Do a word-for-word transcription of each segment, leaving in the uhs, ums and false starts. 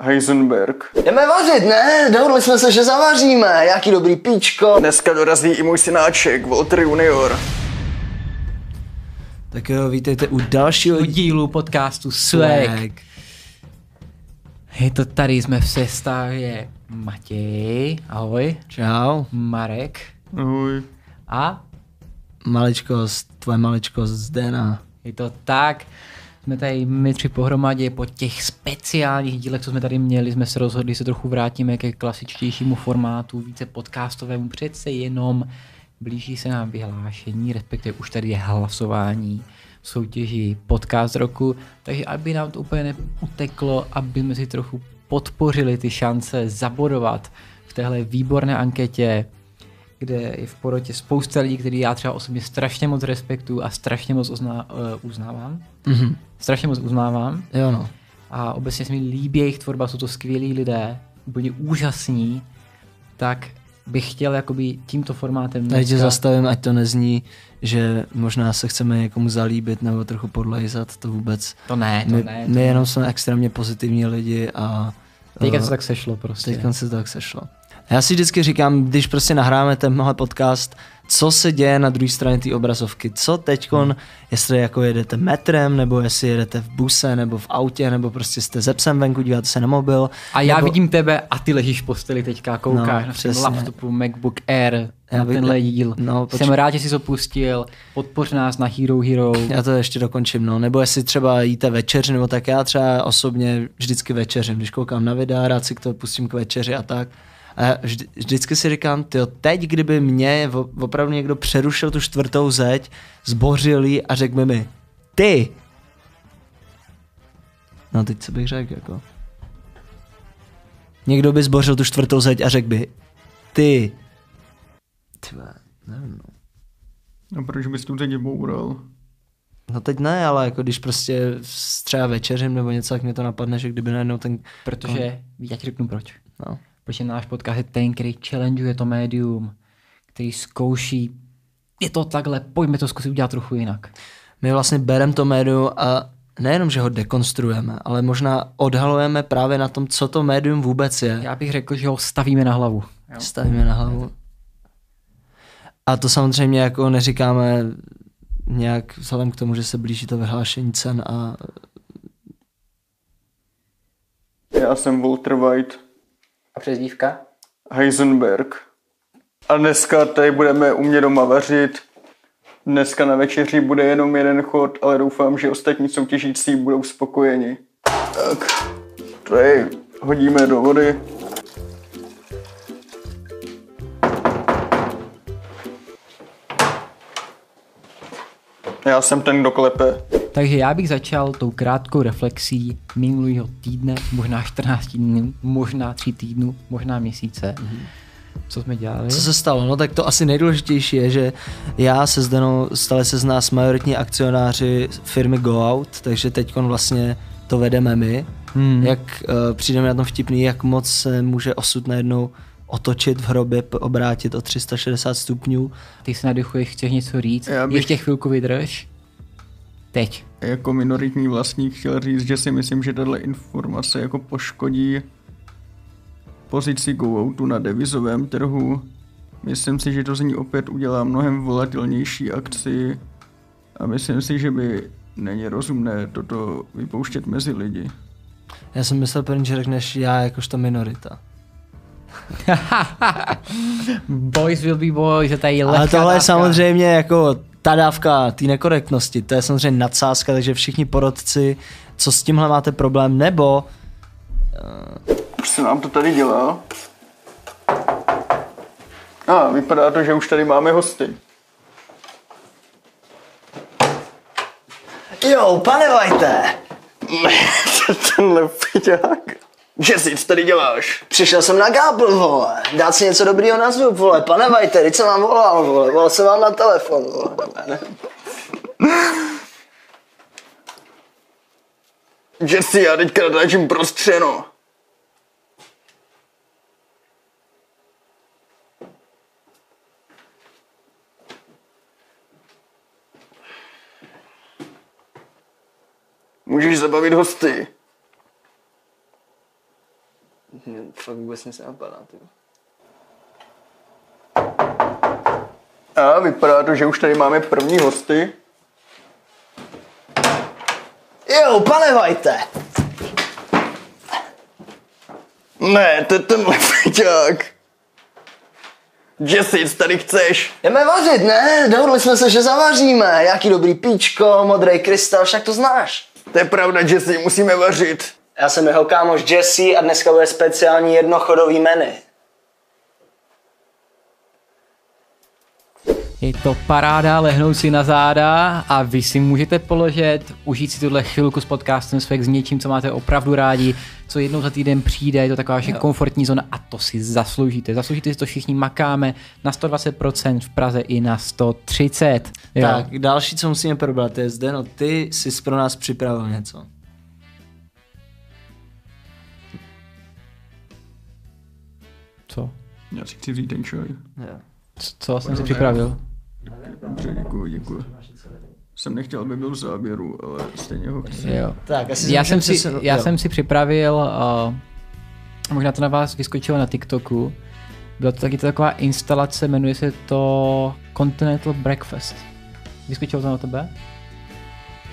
Heisenberg. Jdeme vařit, ne? Dohodli jsme se, že zavaříme. Jaký dobrý píčko. Dneska dorazí i můj synáček, Walter junior Tak jo, vítejte u dalšího dílu podcastu Swag. Je to tady, jsme v sestavě Matěj, ahoj. Čau. Marek. Ahoj. A? Maličkost, tvoje maličkost Zdena. Je to tak. Jsme tady my tři pohromadě, po těch speciálních dílech, co jsme tady měli, jsme se rozhodli, že se trochu vrátíme ke klasičtějšímu formátu, více podcastovému, přece jenom blíží se nám vyhlášení, respektive už tady je hlasování v soutěži Podcast Roku, takže aby nám to úplně neuteklo, aby jsme si trochu podpořili ty šance zabodovat v téhle výborné anketě, kde je v porotě spousta lidí, který já třeba osobně strašně moc respektuju a strašně moc uzná, uh, uznávám. Mm-hmm. Strašně moc uznávám. Jo no. A obecně se mi líbí jejich tvorba, jsou to skvělí lidé, úplně úžasní, tak bych chtěl jakoby tímto formátem... Dneska... Teď tě zastavím, ať to nezní, že možná se chceme někomu zalíbit nebo trochu podlejzat, to vůbec... To ne, to my, ne. To my ne. Jenom jsme extrémně pozitivní lidi a... Teďka se tak sešlo prostě. Teďka se tak sešlo. Já si vždycky říkám, když prostě nahráme tenhle podcast, co se děje na druhé straně té obrazovky, co teďkon, jestli jako jedete metrem, nebo jestli jedete v buse, nebo v autě, nebo prostě jste ze psem venku, díváte se na mobil. A já nebo... vidím tebe a ty ležíš v posteli teďka, koukáš no, na svém laptopu, MacBook Air, já na bych... tenhle díl. No, poč... Jsem rád, že jsi to pustil, podpoř nás na Hero Hero. Já to ještě dokončím, no. Nebo jestli třeba jíte večeři, nebo tak já třeba osobně vždycky večeřím, když koukám na videa, rád si to pustím k večeři a tak. A vždy, vždycky si říkám, tyjo, teď kdyby mě opravdu někdo přerušil tu čtvrtou zeď, zbořil ji a řekl mi, ty! No teď co bych řekl, jako. Někdo by zbořil tu čtvrtou zeď a řekl by, ty! Tve, nevím, no. A proč bys tu zeď boural? No teď ne, ale jako když prostě třeba večeřím nebo něco, tak mě to napadne, že kdyby najednou ten... Protože, já ti řeknu proč. No. Protože náš podcast je ten, který challengeuje to médium, který zkouší, je to takhle, pojďme to zkusit udělat trochu jinak. My vlastně bereme to médium a nejenom, že ho dekonstruujeme, ale možná odhalujeme právě na tom, co to médium vůbec je. Já bych řekl, že ho stavíme na hlavu. Jo. Stavíme na hlavu. A to samozřejmě jako neříkáme nějak vzhledem k tomu, že se blíží to vyhlášení cen a... Já jsem Walter White. A přezdívka? Heisenberg. A dneska tady budeme u mě doma vařit. Dneska na večeři bude jenom jeden chod, ale doufám, že ostatní soutěžící budou spokojeni. Tak, tady hodíme do vody. Já jsem ten, kdo klepe. Takže já bych začal tou krátkou reflexí minulého týdne, možná čtrnáct dní, možná tři týdny, možná měsíce. Mm-hmm. Co jsme dělali? Co se stalo? No tak to asi nejdůležitější je, že já se Zdenou stali se z nás majoritní akcionáři firmy GoOut, takže teďkon vlastně to vedeme my. Mm. Jak uh, přijdeme na tom vtipný, jak moc se může osud najednou otočit v hrobě, obrátit o tři sta šedesát stupňů. Ty se naduchuješ, chceš něco říct, bych... ještě chvilku vydrž. Teď. Jako minoritní vlastník chtěl říct, že si myslím, že tato informace jako poškodí pozici GoOutu na devizovém trhu. Myslím si, že to z ní opět udělá mnohem volatilnější akci a myslím si, že by není rozumné toto vypouštět mezi lidi. Já jsem myslel první, že řekneš já jakožto minorita. Boys will be boys, že tady lehká. Ale tohle je samozřejmě jako ta dávka té nekorektnosti, to je samozřejmě nadsázka, takže všichni porotci, co s tímhle máte problém, nebo... Už se nám to tady dělá. A vypadá to, že už tady máme hosty. Jo, pane Vajte! Tenhle pěťák. Že si, co tady děláš? Přišel jsem na gábl, vole, dát si něco dobrýho na zub, vole, pane Vajte, teď jsem vám volal, vole, volal jsem vám na telefon, vole, ne? Že si, já teďka natáčím Prostřeno. Můžeš zabavit hosty. Mě fakt vůbec nic nenapadá, ty. A vypadá to, že už tady máme první hosty. Jo, pane White! Ne, to je tenhle feťák. Jesse, tady chceš? Jdeme vařit, ne? Dohodli jsme se, že zavaříme. Jaký dobrý píčko, modrý krystal, však to znáš. To je pravda, Jesse, musíme vařit. Já jsem jeho kámoš Jesse a dneska bude speciální jednochodový menu. Je to paráda, lehnout si na záda a vy si můžete položit, užít si tuhle chvilku s podcastem Swag s něčím, co máte opravdu rádi, co jednou za týden přijde, je to taková vaše komfortní zóna a to si zasloužíte. Zasloužíte si to, všichni makáme na sto dvacet procent v Praze i na sto třicet. Jo. Tak, další, co musíme probrat, je Zdeno, ty jsi pro nás připravil něco. Co? Já si chci vzít ten čaj. Co jsem si připravil? Dobře, děkuji, děkuji. Jsem nechtěl, aby byl v záběru, ale stejně ho chci. Jo. Tak, asi já jsem si, já jo. jsem si připravil, uh, možná to na vás vyskočilo na TikToku, byla to taky taková instalace, jmenuje se to Continental Breakfast. Vyskočilo to na tebe?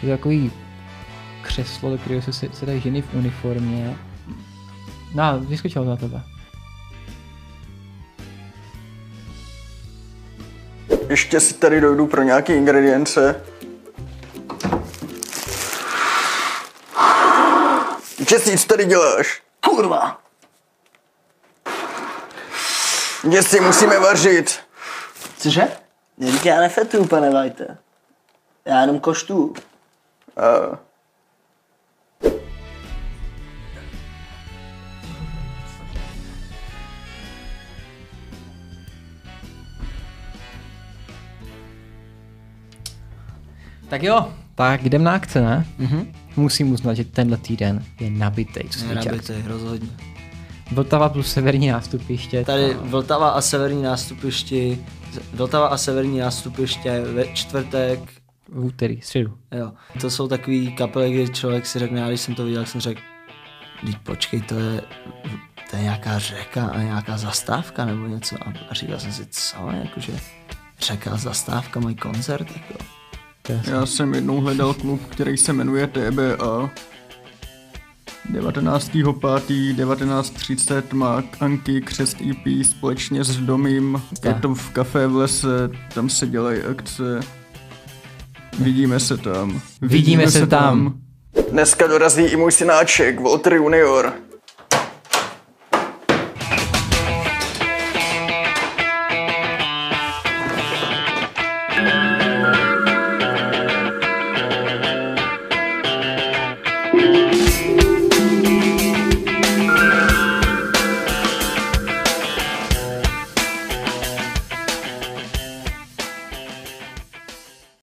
Je to takový křeslo, do kterého se sedají ženy v uniformě. No, vyskočilo to na tebe. Ještě si tady dojdu pro nějaké ingredience. Jesse, co tady děláš? Kurva! Jesse, musíme vařit. Cože? Neříkej, já nefetuju, pane Vajte. Já jenom koštuju. Uh. Tak jo, tak jdem na akce, ne? Mm-hmm. Musím uznat, že tenhle týden je nabitej, co se týče. Nabitej, rozhodně. Vltava plus Severní nástupiště. Tady to... Vltava a Severní nástupiště, Vltava a Severní nástupiště ve čtvrtek. V úterý, středu. Jo, to jsou takový kapely, kdy člověk si řekne, já když jsem to viděl, jak jsem řekl, počkej, to je, to je nějaká řeka a nějaká zastávka nebo něco. A říkal jsem si, co, jakože řeka, zastávka, můj koncert, jako. Já jsem jednou hledal klub, který se jmenuje T B A. devatenáctého pátého devatenáct třicet má Anki křest E P společně s Domím. Je to v Café v lese, tam se dělají akce. Vidíme se tam. Vidíme, Vidíme se tam. tam. Dneska dorazí i můj synáček, Walter junior